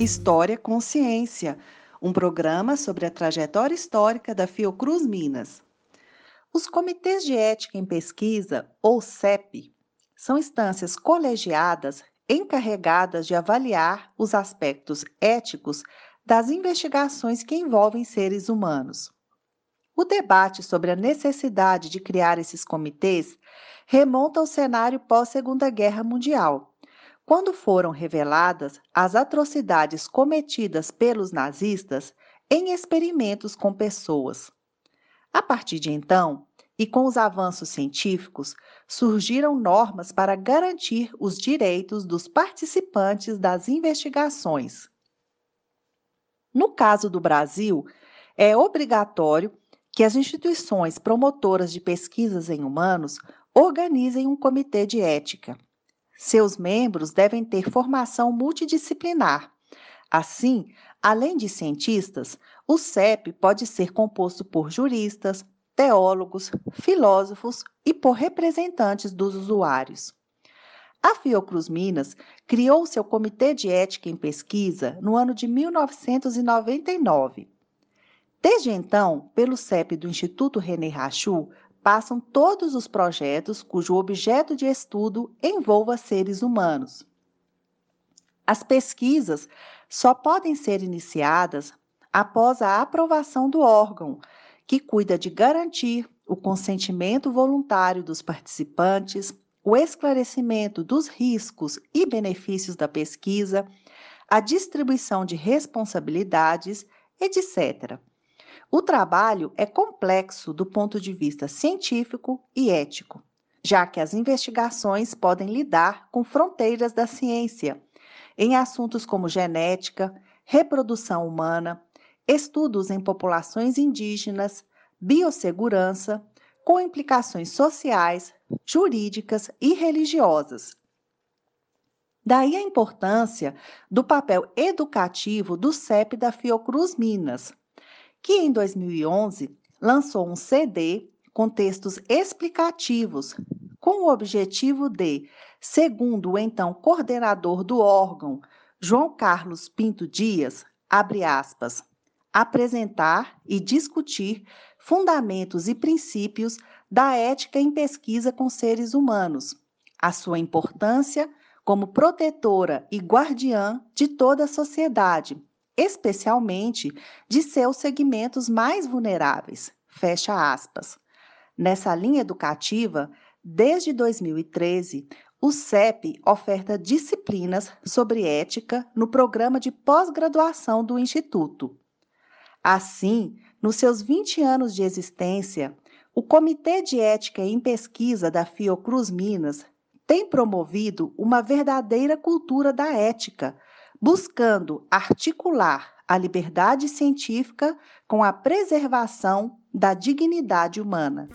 História com Ciência, um programa sobre a trajetória histórica da Fiocruz Minas. Os Comitês de Ética em Pesquisa, ou CEP, são instâncias colegiadas encarregadas de avaliar os aspectos éticos das investigações que envolvem seres humanos. O debate sobre a necessidade de criar esses comitês remonta ao cenário pós-Segunda Guerra Mundial, quando foram reveladas as atrocidades cometidas pelos nazistas em experimentos com pessoas. A partir de então, e com os avanços científicos, surgiram normas para garantir os direitos dos participantes das investigações. No caso do Brasil, é obrigatório que as instituições promotoras de pesquisas em humanos organizem um comitê de ética. Seus membros devem ter formação multidisciplinar. Assim, além de cientistas, o CEP pode ser composto por juristas, teólogos, filósofos e por representantes dos usuários. A Fiocruz Minas criou seu Comitê de Ética em Pesquisa no ano de 1999. Desde então, pelo CEP do Instituto René Rachou, passam todos os projetos cujo objeto de estudo envolva seres humanos. As pesquisas só podem ser iniciadas após a aprovação do órgão, que cuida de garantir o consentimento voluntário dos participantes, o esclarecimento dos riscos e benefícios da pesquisa, a distribuição de responsabilidades, etc. O trabalho é complexo do ponto de vista científico e ético, já que as investigações podem lidar com fronteiras da ciência, em assuntos como genética, reprodução humana, estudos em populações indígenas, biossegurança, com implicações sociais, jurídicas e religiosas. Daí a importância do papel educativo do CEP da Fiocruz Minas, que em 2011 lançou um CD com textos explicativos, com o objetivo de, segundo o então coordenador do órgão, João Carlos Pinto Dias, abre aspas, apresentar e discutir fundamentos e princípios da ética em pesquisa com seres humanos, a sua importância como protetora e guardiã de toda a sociedade, especialmente de seus segmentos mais vulneráveis, fecha aspas. Nessa linha educativa, desde 2013, o CEP oferta disciplinas sobre ética no programa de pós-graduação do Instituto. Assim, nos seus 20 anos de existência, o Comitê de Ética em Pesquisa da Fiocruz Minas tem promovido uma verdadeira cultura da ética, buscando articular a liberdade científica com a preservação da dignidade humana.